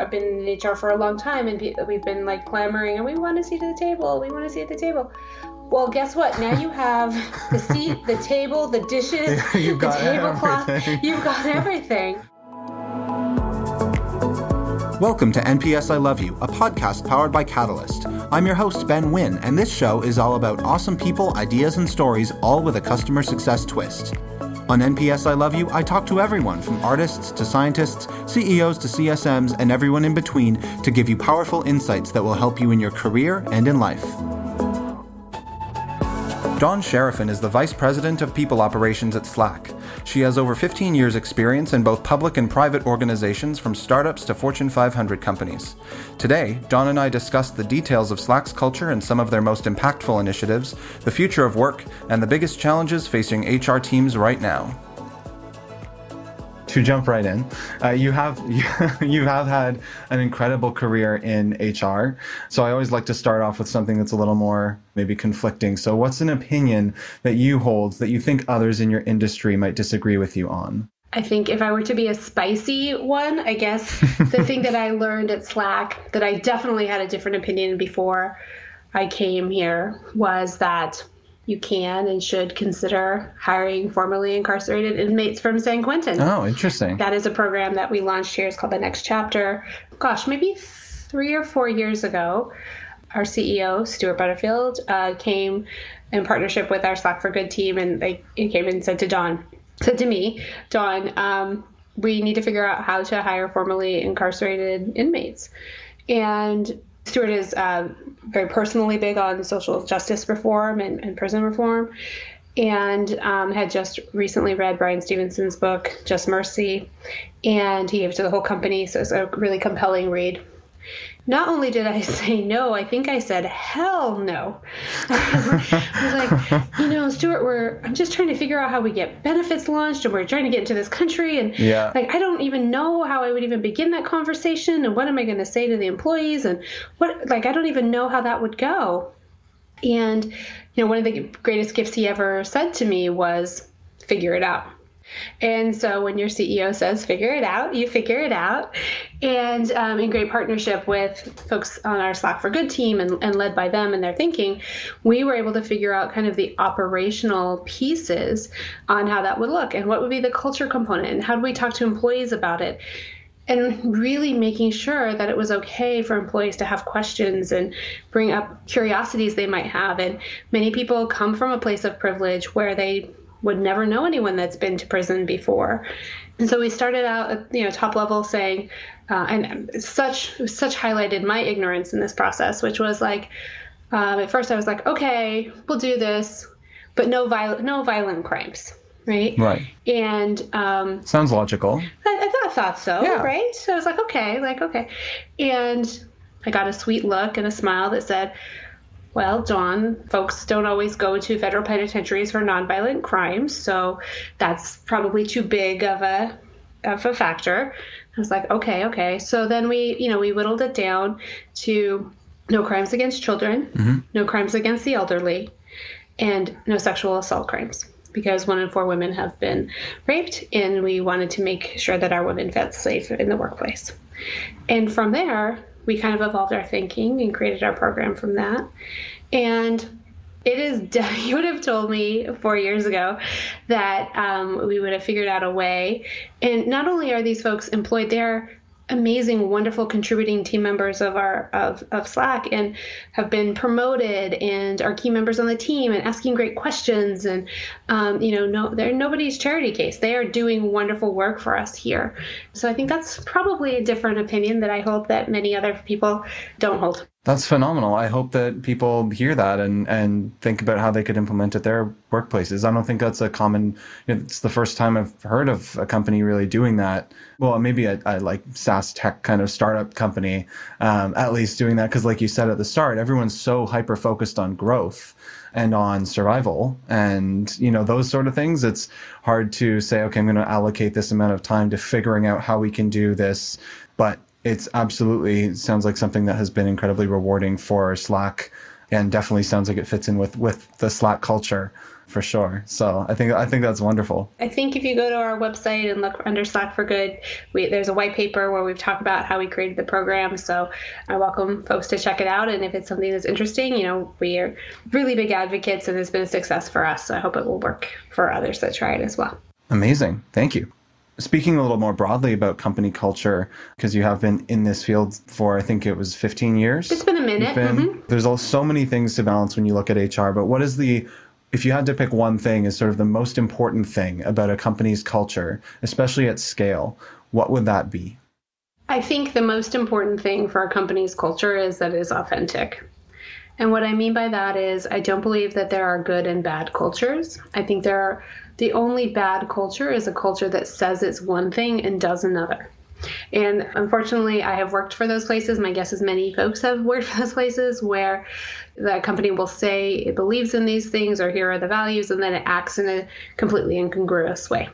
I've been in HR for a long time, and we've been like clamoring, and we want to sit at the table. We want to sit at the table. Well, guess what? Now you have the seat, the table, the dishes, the tablecloth. You've got everything. Welcome to NPS I Love You, a podcast powered by Catalyst. I'm your host, Ben Nguyen, and this show is all about awesome people, ideas, and stories, all with a customer success twist. On NPS I Love You, I talk to everyone from artists to scientists, CEOs to CSMs, and everyone in between to give you powerful insights that will help you in your career and in life. Dawn Sharifan is the Vice President of People Operations at Slack. She has over 15 years' experience in both public and private organizations, from startups to Fortune 500 companies. Today, Dawn and I discussed the details of Slack's culture and some of their most impactful initiatives, the future of work, and the biggest challenges facing HR teams right now. To jump right in, you have had an incredible career in HR. So I always like to start off with something that's a little more maybe conflicting. So what's an opinion that you hold that you think others in your industry might disagree with you on? I think if I were to be a spicy one, I guess the thing that I learned at Slack that I definitely had a different opinion before I came here was that you can and should consider hiring formerly incarcerated inmates from San Quentin. Oh, interesting. That is a program that we launched here. It's called The Next Chapter. Gosh, maybe 3 or 4 years ago, our CEO, Stuart Butterfield, came in partnership with our Slack for Good team, and he came and said to me, Dawn, we need to figure out how to hire formerly incarcerated inmates. And Stuart is very personally big on social justice reform and prison reform, and had just recently read Bryan Stevenson's book, Just Mercy, and he gave it to the whole company. So it's a really compelling read. Not only did I say no, I think I said, hell no. I was like, Stuart, I'm just trying to figure out how we get benefits launched, and we're trying to get into this country. And I don't even know how I would even begin that conversation. And what am I going to say to the employees? And I don't even know how that would go. And, one of the greatest gifts he ever said to me was, figure it out. And so when your CEO says, figure it out, you figure it out. And in great partnership with folks on our Slack for Good team and led by them and their thinking, we were able to figure out kind of the operational pieces on how that would look and what would be the culture component and how do we talk to employees about it. And really making sure that it was okay for employees to have questions and bring up curiosities they might have. And many people come from a place of privilege where they would never know anyone that's been to prison before. And so we started out, top level saying, and such highlighted my ignorance in this process, which was at first I was like, okay, we'll do this, but no violent crimes, right? Right. And sounds logical. I thought so, yeah. Right? So I was like, okay. And I got a sweet look and a smile that said, well, Dawn, folks don't always go to federal penitentiaries for nonviolent crimes, so that's probably too big of a factor. I was like, okay. So then we whittled it down to no crimes against children, mm-hmm. no crimes against the elderly, and no sexual assault crimes, because 1 in 4 women have been raped, and we wanted to make sure that our women felt safe in the workplace. And from there, we kind of evolved our thinking and created our program from that. And you would have told me 4 years ago that we would have figured out a way. And not only are these folks employed, they're amazing, wonderful, contributing team members of our of Slack, and have been promoted and are key members on the team and asking great questions. And they're nobody's charity case. They are doing wonderful work for us here. So I think that's probably a different opinion that I hope that many other people don't hold. That's phenomenal. I hope that people hear that and think about how they could implement it at their workplaces. I don't think that's a common, it's the first time I've heard of a company really doing that. Well, maybe a like SaaS tech kind of startup company, at least doing that. Because like you said at the start, everyone's so hyper-focused on growth and on survival and, those sort of things. It's hard to say, okay, I'm going to allocate this amount of time to figuring out how we can do this, but it's absolutely sounds like something that has been incredibly rewarding for Slack, and definitely sounds like it fits in with the Slack culture. for sure. So I think that's wonderful. I think if you go to our website and look under Slack for Good, there's a white paper where we've talked about how we created the program. So I welcome folks to check it out. And if it's something that's interesting, we are really big advocates and it's been a success for us. So I hope it will work for others that try it as well. Amazing. Thank you. Speaking a little more broadly about company culture, because you have been in this field for, I think it was 15 years. It's been a minute. There's so many things to balance when you look at HR, but what is if you had to pick one thing as sort of the most important thing about a company's culture, especially at scale, what would that be? I think the most important thing for a company's culture is that it is authentic. And what I mean by that is I don't believe that there are good and bad cultures. I think the only bad culture is a culture that says it's one thing and does another. And unfortunately, I have worked for those places. My guess is many folks have worked for those places where the company will say it believes in these things or here are the values, and then it acts in a completely incongruous way.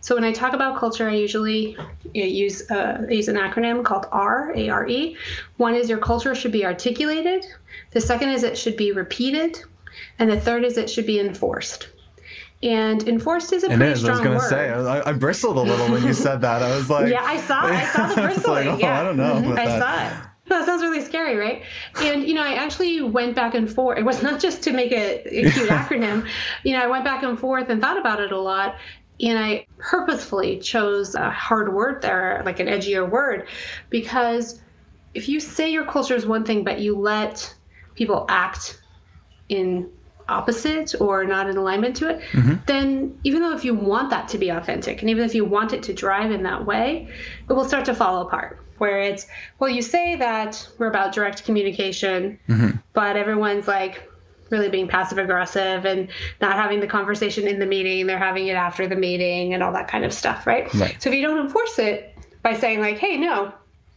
So when I talk about culture, I usually use an acronym called R, A-R-E. One is your culture should be articulated. The second is it should be repeated. And the third is it should be enforced. And enforced is a pretty strong word. It is. I was going to say, I bristled a little when you said that. I was like... Yeah, I saw the bristling. I don't know. Mm-hmm. I saw it. That sounds really scary, right? And, I actually went back and forth. It was not just to make a cute acronym. I went back and forth and thought about it a lot. And I purposefully chose a hard word there, like an edgier word, because if you say your culture is one thing, but you let people act in opposite or not in alignment to it, then even though if you want that to be authentic, and even if you want it to drive in that way, it will start to fall apart. Where it's, well, you say that we're about direct communication, but everyone's like really being passive aggressive and not having the conversation in the meeting, they're having it after the meeting and all that kind of stuff, right? So if you don't enforce it by saying like, hey, no,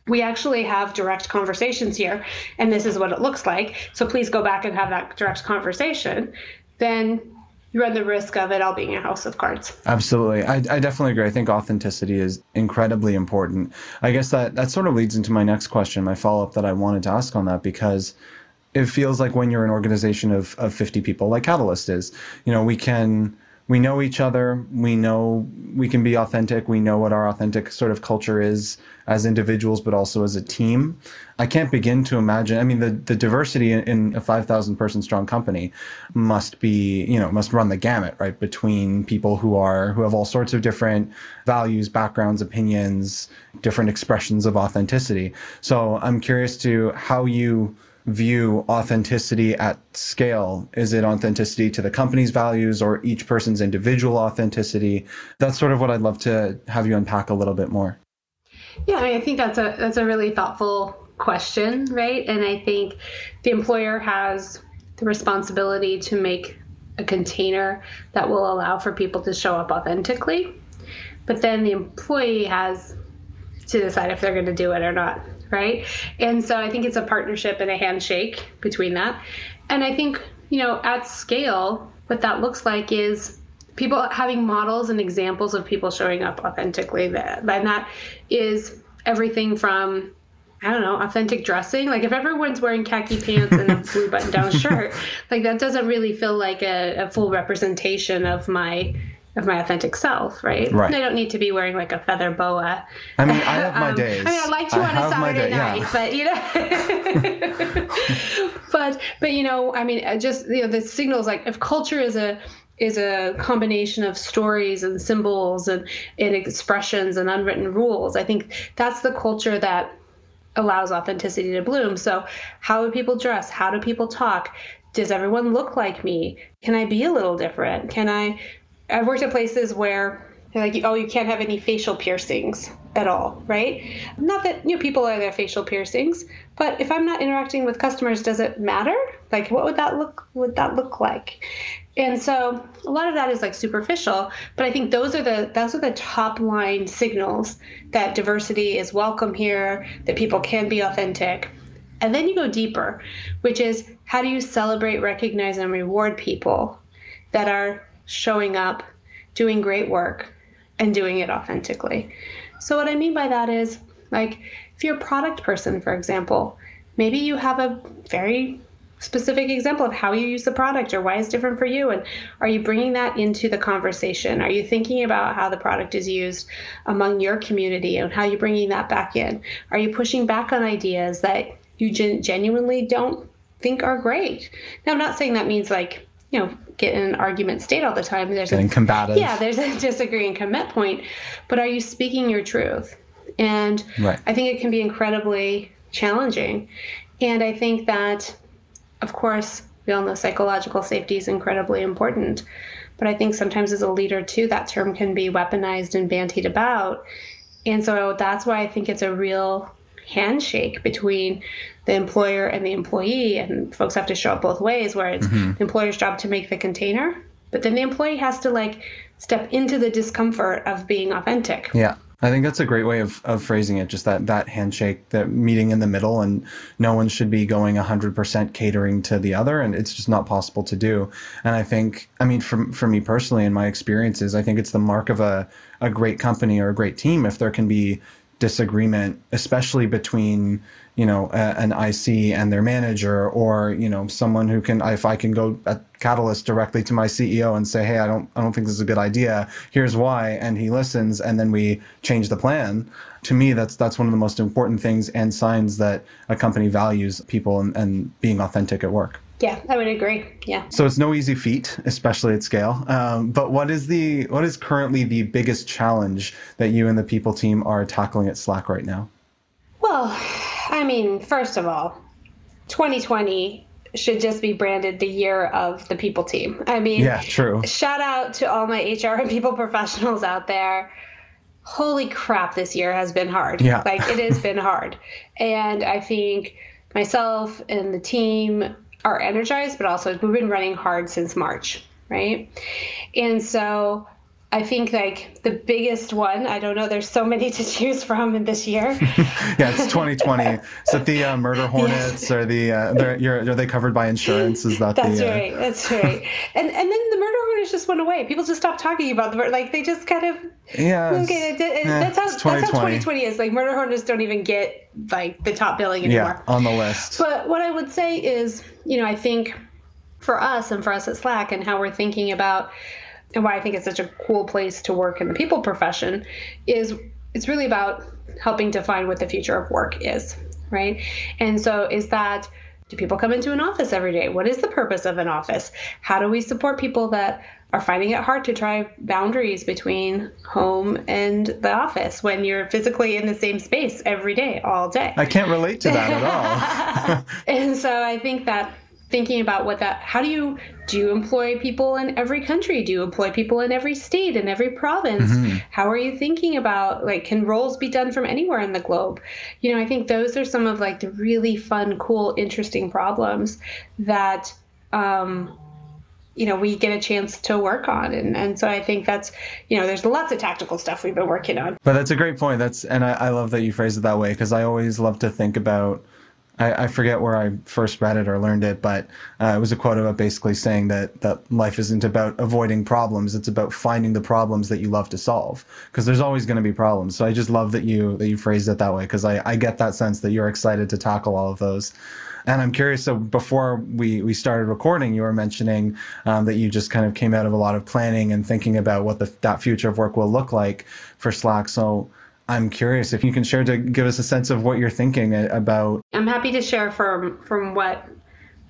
we actually have direct conversations here and this is what it looks like, so please go back and have that direct conversation, then you run the risk of it all being a house of cards. Absolutely. I definitely agree. I think authenticity is incredibly important. I guess that sort of leads into my next question, my follow-up that I wanted to ask on that, because it feels like when you're an organization of 50 people, like Catalyst is, we know each other, we know we can be authentic, we know what our authentic sort of culture is as individuals, but also as a team. I can't begin to imagine, the diversity in a 5,000 person strong company must be, must run the gamut, right? Between people who have all sorts of different values, backgrounds, opinions, different expressions of authenticity. So I'm curious to how you view authenticity at scale. Is it authenticity to the company's values or each person's individual authenticity? That's sort of what I'd love to have you unpack a little bit more. Yeah, I think that's a really thoughtful question, right? And I think the employer has the responsibility to make a container that will allow for people to show up authentically, but then the employee has to decide if they're going to do it or not. Right. And so I think it's a partnership and a handshake between that. And I think, at scale, what that looks like is people having models and examples of people showing up authentically there. And that is everything from, I don't know, authentic dressing. Like if everyone's wearing khaki pants and a blue button down shirt, like that doesn't really feel like a full representation of my authentic self, right? And I don't need to be wearing like a feather boa. I have my days. I like to on a Saturday night, the signals, like if culture is a combination of stories and symbols and expressions and unwritten rules, I think that's the culture that allows authenticity to bloom. So how do people dress? How do people talk? Does everyone look like me? Can I be a little different? I've worked at places where they're like, oh, you can't have any facial piercings at all, right? Not that people are their facial piercings, but if I'm not interacting with customers, does it matter? Like, what would that look like? And so a lot of that is like superficial, but I think those are the top line signals that diversity is welcome here, that people can be authentic. And then you go deeper, which is how do you celebrate, recognize, and reward people that are showing up, doing great work, and doing it authentically. So what I mean by that is, like, if you're a product person, for example, maybe you have a very specific example of how you use the product or why it's different for you. And are you bringing that into the conversation? Are you thinking about how the product is used among your community and how you're bringing that back in? Are you pushing back on ideas that you genuinely don't think are great? Now, I'm not saying that means like, you know, get in an argument state all the time. Getting combative. Yeah, there's a disagree and commit point, but are you speaking your truth? And right. I think it can be incredibly challenging. And I think that, of course, we all know psychological safety is incredibly important, but I think sometimes as a leader too, that term can be weaponized and bandied about. And so that's why I think it's a real handshake between the employer and the employee, and folks have to show up both ways, where it's the employer's job to make the container, but then the employee has to like step into the discomfort of being authentic. Yeah. I think that's a great way of phrasing it, just that handshake, that meeting in the middle, and no one should be going 100% catering to the other, and it's just not possible to do. And I think, I mean, for me personally, in my experiences, I think it's the mark of a great company or a great team if there can be disagreement, especially between, you know, an IC and their manager, or, you know, someone who can, if I can go at Catalyst directly to my CEO and say, hey, I don't think this is a good idea, here's why, and he listens, and then we change the plan. To me, that's one of the most important things and signs that a company values people and being authentic at work. Yeah, I would agree. Yeah. So it's no easy feat, especially at scale. But what is currently the biggest challenge that you and the people team are tackling at Slack right now? Well, I mean, first of all, 2020 should just be branded the year of the people team. I mean, yeah, true. Shout out to all my HR and people professionals out there. Holy crap, this year has been hard. Yeah. Like, it has been hard. And I think myself and the team are energized, but also we've been running hard since March, right? And so I think like the biggest one, I don't know, there's so many to choose from in this year. Yeah, it's 2020. Is it the murder hornets, yes, or the are they covered by insurance? Is that that's the... right? That's right. And then the murder hornets just went away. People just stopped talking about them. Like they just kind of that's how 2020 is. Like murder hornets don't even get like the top billing anymore. Yeah, on the list. But what I would say is, you know, I think for us and for us at Slack and how we're thinking about, and why I think it's such a cool place to work in the people profession, is it's really about helping define what the future of work is, right? And so is that, do people come into an office every day? What is the purpose of an office? How do we support people that are finding it hard to try boundaries between home and the office when you're physically in the same space every day, all day? I can't relate to that at all. And so I think that thinking about what that, how do you employ people in every country? Do you employ people in every state, in every province? Mm-hmm. How are you thinking about, like, can roles be done from anywhere in the globe? You know, I think those are some of like the really fun, cool, interesting problems that, you know, we get a chance to work on. And so I think that's, you know, there's lots of tactical stuff we've been working on. But that's a great point. And I love that you phrase it that way, because I always love to think about, I forget where I first read it or learned it, but it was a quote about basically saying that life isn't about avoiding problems. It's about finding the problems that you love to solve, because there's always going to be problems. So I just love that you phrased it that way, because I get that sense that you're excited to tackle all of those. And I'm curious, so before we started recording, you were mentioning that you just kind of came out of a lot of planning and thinking about what that future of work will look like for Slack. So I'm curious if you can share to give us a sense of what you're thinking about. I'm happy to share from what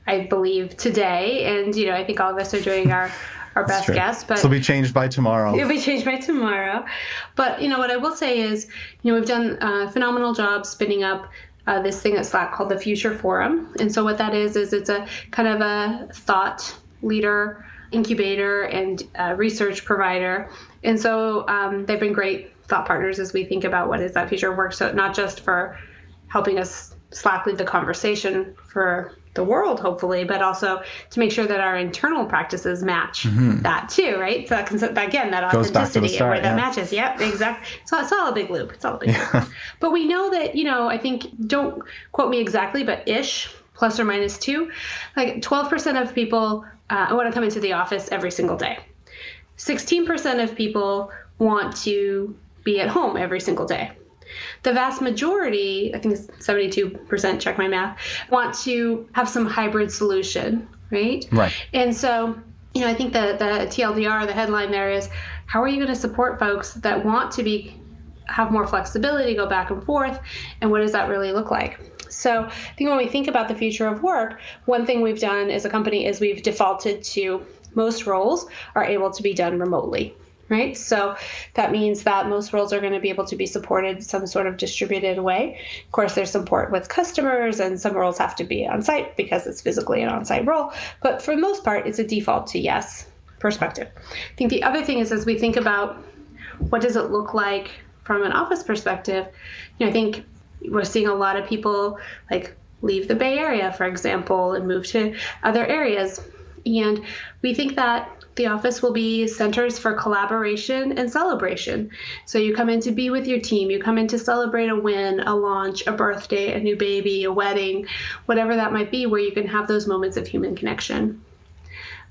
I believe today. And, you know, I think all of us are doing our best guess. But it'll be changed by tomorrow. It'll be changed by tomorrow. But, you know, what I will say is, you know, we've done a phenomenal job spinning up this thing at Slack called the Future Forum. And so what that is it's a kind of a thought leader, incubator, and research provider. And so they've been great thought partners as we think about what is that future work. So not just for helping us Slack lead the conversation for the world, hopefully, but also to make sure that our internal practices match that too, right? So that authenticity start, and where that matches. Yep, exactly. So it's all a big loop. Loop. But we know that, you know, I think, don't quote me exactly, but ish, plus or minus two, like 12% of people want to come into the office every single day. 16% of people want to be at home every single day. The vast majority, I think it's 72%, check my math, want to have some hybrid solution, right? Right. And so, you know, I think the TLDR, the headline there is, how are you going to support folks that want to be have more flexibility, go back and forth, and what does that really look like? So I think when we think about the future of work, one thing we've done as a company is we've defaulted to most roles are able to be done remotely, right? So that means that most roles are going to be able to be supported some sort of distributed way. Of course, there's support with customers, and some roles have to be on site because it's physically an on-site role. But for the most part, it's a default to yes perspective. I think the other thing is, as we think about what does it look like from an office perspective, you know, I think we're seeing a lot of people like leave the Bay Area, for example, and move to other areas. And we think that the office will be centers for collaboration and celebration. So you come in to be with your team, you come in to celebrate a win, a launch, a birthday, a new baby, a wedding, whatever that might be, where you can have those moments of human connection.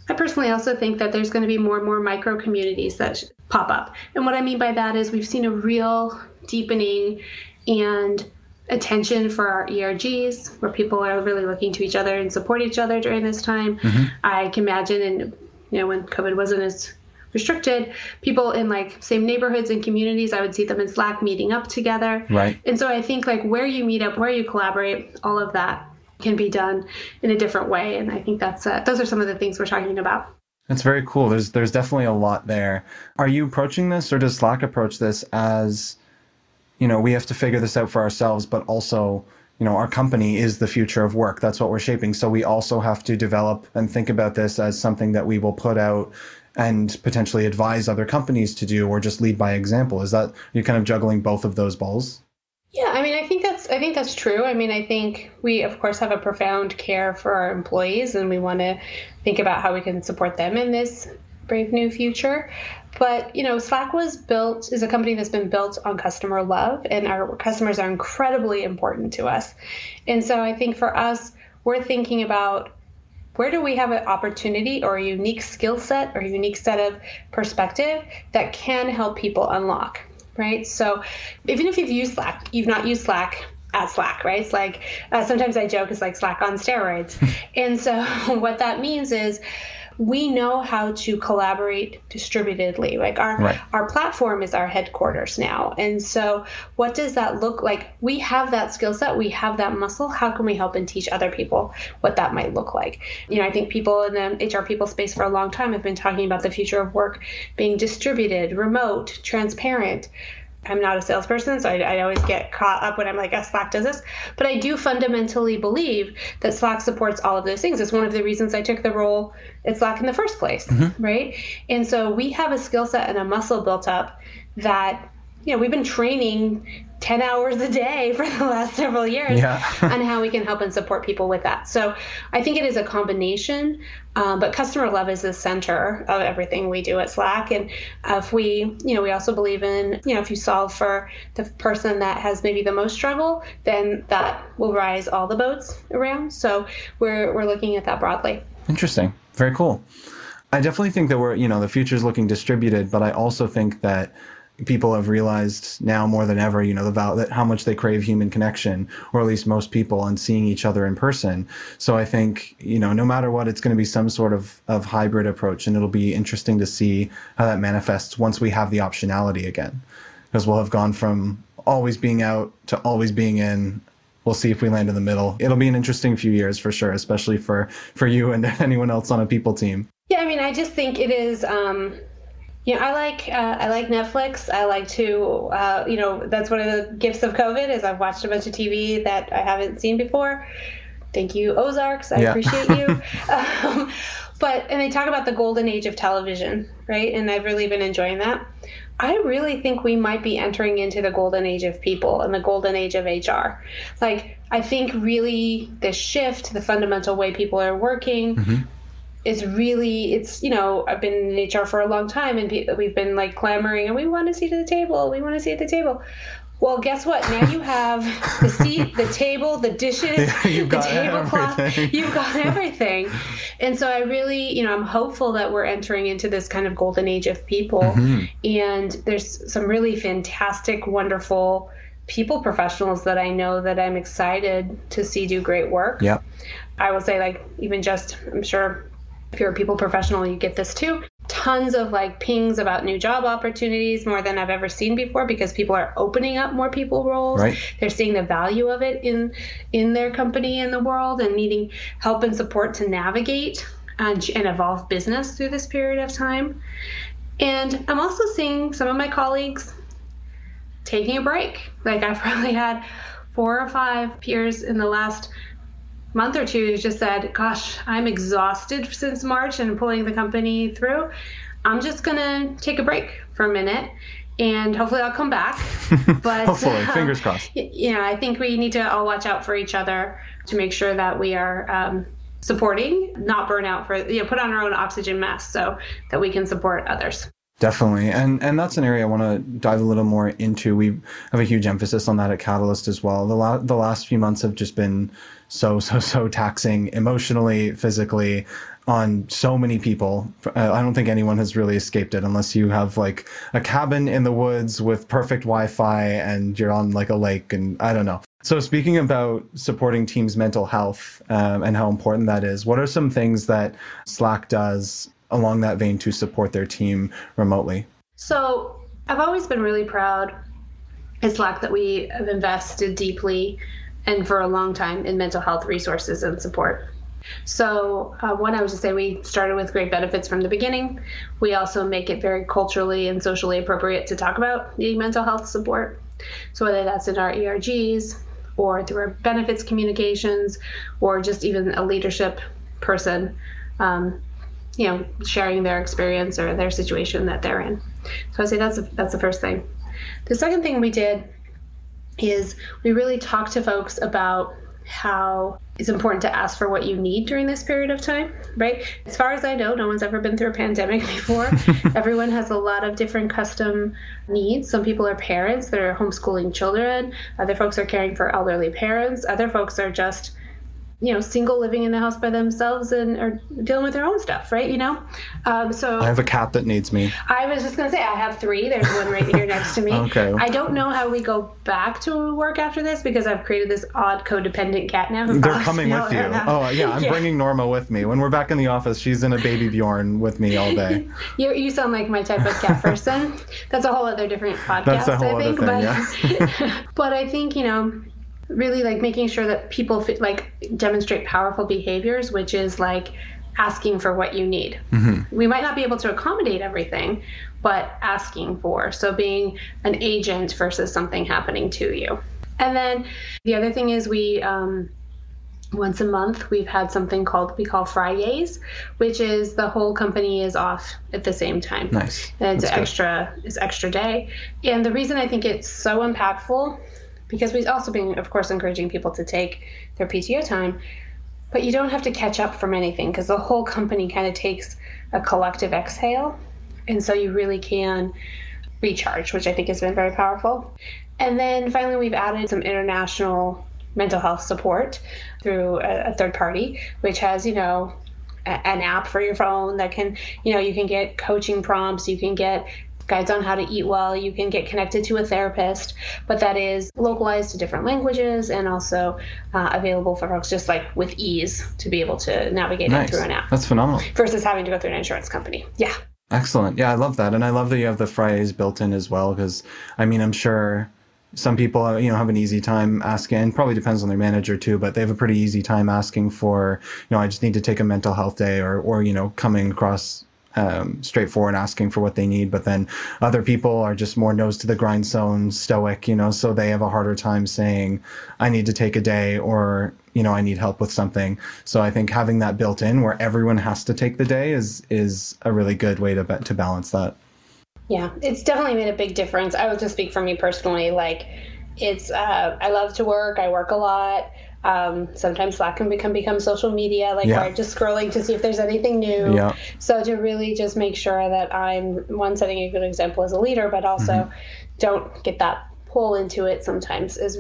I personally also think that there's going to be more and more micro communities that pop up. And what I mean by that is we've seen a real deepening and attention for our ERGs, where people are really looking to each other and support each other during this time. Mm-hmm. I can imagine, and you know, when COVID wasn't as restricted, people in like same neighborhoods and communities, I would see them in Slack meeting up together. Right. And so I think like where you meet up, where you collaborate, all of that can be done in a different way. And I think that's those are some of the things we're talking about. That's very cool. There's definitely a lot there. Are you approaching this, or does Slack approach this as, you know, we have to figure this out for ourselves, but also, you know, our company is the future of work. That's what we're shaping. So we also have to develop and think about this as something that we will put out and potentially advise other companies to do, or just lead by example. Is that, you're kind of juggling both of those balls? Yeah, I mean, I think that's true. I mean, I think we, of course, have a profound care for our employees, and we want to think about how we can support them in this brave new future. But, you know, Slack was built, is a company that's been built on customer love, and our customers are incredibly important to us. And so I think for us, we're thinking about where do we have an opportunity or a unique skill set or a unique set of perspective that can help people unlock, right? So even if you've used Slack, you've not used Slack at Slack, right? It's like, sometimes I joke, it's like Slack on steroids. And so what that means is, we know how to collaborate distributedly. Like our platform is our headquarters now. And so what does that look like? We have that skill set. We have that muscle. How can we help and teach other people what that might look like? You know, I think people in the HR people space for a long time have been talking about the future of work being distributed, remote, transparent. I'm not a salesperson, so I always get caught up when I'm like, oh, Slack does this. But I do fundamentally believe that Slack supports all of those things. It's one of the reasons I took the role at Slack in the first place, mm-hmm. right? And so we have a skill set and a muscle built up that, you know, we've been training 10 hours a day for the last several years on how we can help and support people with that. So I think it is a combination, but customer love is the center of everything we do at Slack. And if we, you know, we also believe in, you know, if you solve for the person that has maybe the most struggle, then that will rise all the boats around. So we're looking at that broadly. Interesting. Very cool. I definitely think that we're, you know, the future is looking distributed, but I also think that people have realized now more than ever, you know, that how much they crave human connection, or at least most people, and seeing each other in person. So I think, you know, no matter what, it's going to be some sort of hybrid approach, and it'll be interesting to see how that manifests once we have the optionality again, because we'll have gone from always being out to always being in. We'll see if we land in the middle. It'll be an interesting few years for sure, especially for you and anyone else on a people team. Yeah, I mean, I just think it is. You know, I like Netflix. I like to, you know, that's one of the gifts of COVID is I've watched a bunch of TV that I haven't seen before. Thank you, Ozarks. I appreciate you. And they talk about the golden age of television, right? And I've really been enjoying that. I really think we might be entering into the golden age of people and the golden age of HR. Like, I think really the shift, the fundamental way people are working, mm-hmm. is really, it's, you know, I've been in HR for a long time, and we've been like clamoring, and we want to sit at the table. We want to sit at the table. Well, guess what? Now you have the seat, the table, the dishes, the tablecloth. You've got everything. And so I really, you know, I'm hopeful that we're entering into this kind of golden age of people. Mm-hmm. And there's some really fantastic, wonderful people professionals that I know that I'm excited to see do great work. Yeah. I will say, like, even just, I'm sure if you're a people professional, you get this too. Tons of like pings about new job opportunities, more than I've ever seen before, because people are opening up more people roles. Right. They're seeing the value of it in their company and the world, and needing help and support to navigate and evolve business through this period of time. And I'm also seeing some of my colleagues taking a break. Like, I've probably had 4 or 5 peers in the last month or two who just said, gosh, I'm exhausted since March and pulling the company through. I'm just gonna take a break for a minute and hopefully I'll come back. But hopefully, fingers crossed. You know, I think we need to all watch out for each other to make sure that we are supporting, not burn out, for, you know, put on our own oxygen mask so that we can support others. Definitely. And that's an area I want to dive a little more into. We have a huge emphasis on that at Catalyst as well. The last few months have just been so taxing emotionally, physically, on so many people. I don't think anyone has really escaped it, unless you have like a cabin in the woods with perfect Wi-Fi and you're on like a lake, and I don't know. So speaking about supporting teams' mental health and how important that is, what are some things that Slack does along that vein to support their team remotely? So I've always been really proud at Slack that we have invested deeply and for a long time in mental health resources and support. So one, I would just say we started with great benefits from the beginning. We also make it very culturally and socially appropriate to talk about needing mental health support. So whether that's in our ERGs or through our benefits communications, or just even a leadership person, you know, sharing their experience or their situation that they're in. So I say that's the first thing. The second thing we did is we really talked to folks about how it's important to ask for what you need during this period of time, right? As far as I know, no one's ever been through a pandemic before. Everyone has a lot of different custom needs. Some people are parents that are homeschooling children. Other folks are caring for elderly parents. Other folks are just, you know, single, living in the house by themselves and are dealing with their own stuff, right? You know, so I have a cat that needs me. I was just going to say, I have 3. There's one right here next to me. Okay. I don't know how we go back to work after this, because I've created this odd codependent cat now. They're coming with you. Oh yeah, I'm bringing Norma with me. When we're back in the office, she's in a baby Bjorn with me all day. You sound like my type of cat person. That's a whole other different podcast. That's a whole other thing, yeah. But I think, you know, really like making sure that people like demonstrate powerful behaviors, which is like asking for what you need. Mm-hmm. We might not be able to accommodate everything, but asking for, so being an agent versus something happening to you. And then the other thing is we, once a month, we've had something we call Fridays, which is the whole company is off at the same time. Nice. And it's extra day. And the reason I think it's so impactful, because we've also been, of course, encouraging people to take their PTO time, but you don't have to catch up from anything, because the whole company kind of takes a collective exhale. And so you really can recharge, which I think has been very powerful. And then finally, we've added some international mental health support through a third party, which has, you know, an app for your phone that can, you know, you can get coaching prompts, you can get guides on how to eat well, you can get connected to a therapist, but that is localized to different languages and also available for folks just like with ease to be able to navigate it through an app. That's phenomenal. Versus having to go through an insurance company. Yeah. Excellent. Yeah, I love that. And I love that you have the Fridays built in as well, because I mean, I'm sure some people, you know, have an easy time asking, and probably depends on their manager too, but they have a pretty easy time asking for, you know, I just need to take a mental health day, or you know, coming across straightforward, asking for what they need. But then other people are just more nose to the grindstone, stoic, you know, so they have a harder time saying, I need to take a day, or, you know, I need help with something. So I think having that built in where everyone has to take the day is a really good way to balance that. Yeah, it's definitely made a big difference. I would just speak for me personally, like it's, I love to work. I work a lot. Sometimes Slack can become social media, like where I'm just scrolling to see if there's anything new. Yeah. So to really just make sure that I'm, one, setting a good example as a leader, but also don't get that pull into it sometimes it's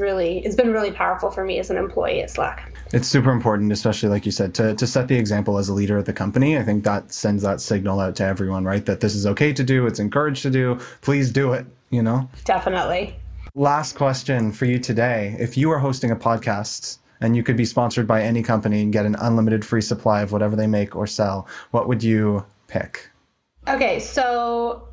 been really powerful for me as an employee at Slack. It's super important, especially like you said, to set the example as a leader of the company. I think that sends that signal out to everyone, right? That this is okay to do, it's encouraged to do, please do it, you know? Definitely. Last question for you today. If you were hosting a podcast and you could be sponsored by any company and get an unlimited free supply of whatever they make or sell, what would you pick? Okay, so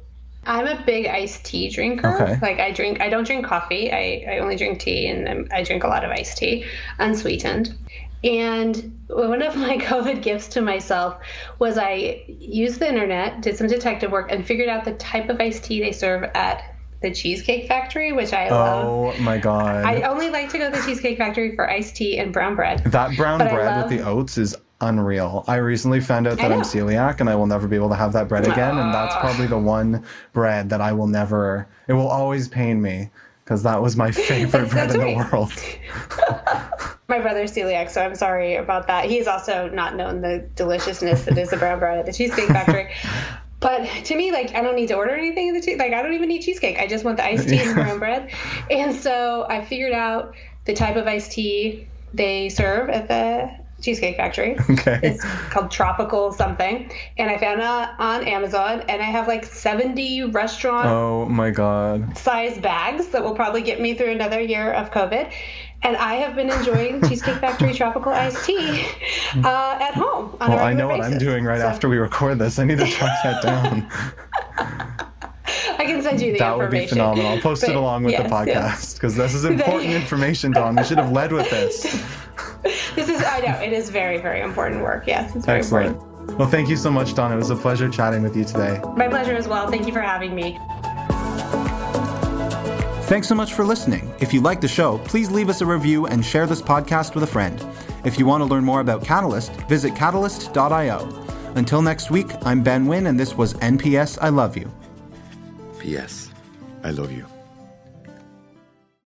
I'm a big iced tea drinker. Okay. Like I don't drink coffee. I only drink tea, and I drink a lot of iced tea, unsweetened. And one of my COVID gifts to myself was I used the internet, did some detective work, and figured out the type of iced tea they serve at The Cheesecake Factory, which I love. Oh my God. I only like to go to The Cheesecake Factory for iced tea and brown bread. That brown bread with the oats is unreal. I recently found out that I'm celiac and I will never be able to have that bread again. And that's probably the one bread that I will never, it will always pain me, because that was my favorite bread in the world. My brother's celiac, so I'm sorry about that. He's also not known the deliciousness that is the brown bread at The Cheesecake Factory. But to me, like, I don't need to order anything. Like, I don't even need cheesecake. I just want the iced tea and brown bread. And so I figured out the type of iced tea they serve at the Cheesecake Factory. Okay. It's called Tropical something. And I found it on Amazon. And I have, like, 70 restaurant size bags that will probably get me through another year of COVID. And I have been enjoying Cheesecake Factory Tropical Iced Tea at home on a regular basis. Well, I know what I'm doing after we record this. I need to track that down. I can send you the information. That would be phenomenal. I'll post it along with the podcast, because this is important information, Dawn. We should have led with this. I know, it is very, very important work. Yes, it's very important. Well, thank you so much, Dawn. It was a pleasure chatting with you today. My pleasure as well. Thank you for having me. Thanks so much for listening. If you like the show, please leave us a review and share this podcast with a friend. If you want to learn more about Catalyst, visit catalyst.io. Until next week, I'm Ben Nguyen, and this was NPS I Love You. P.S. I love you.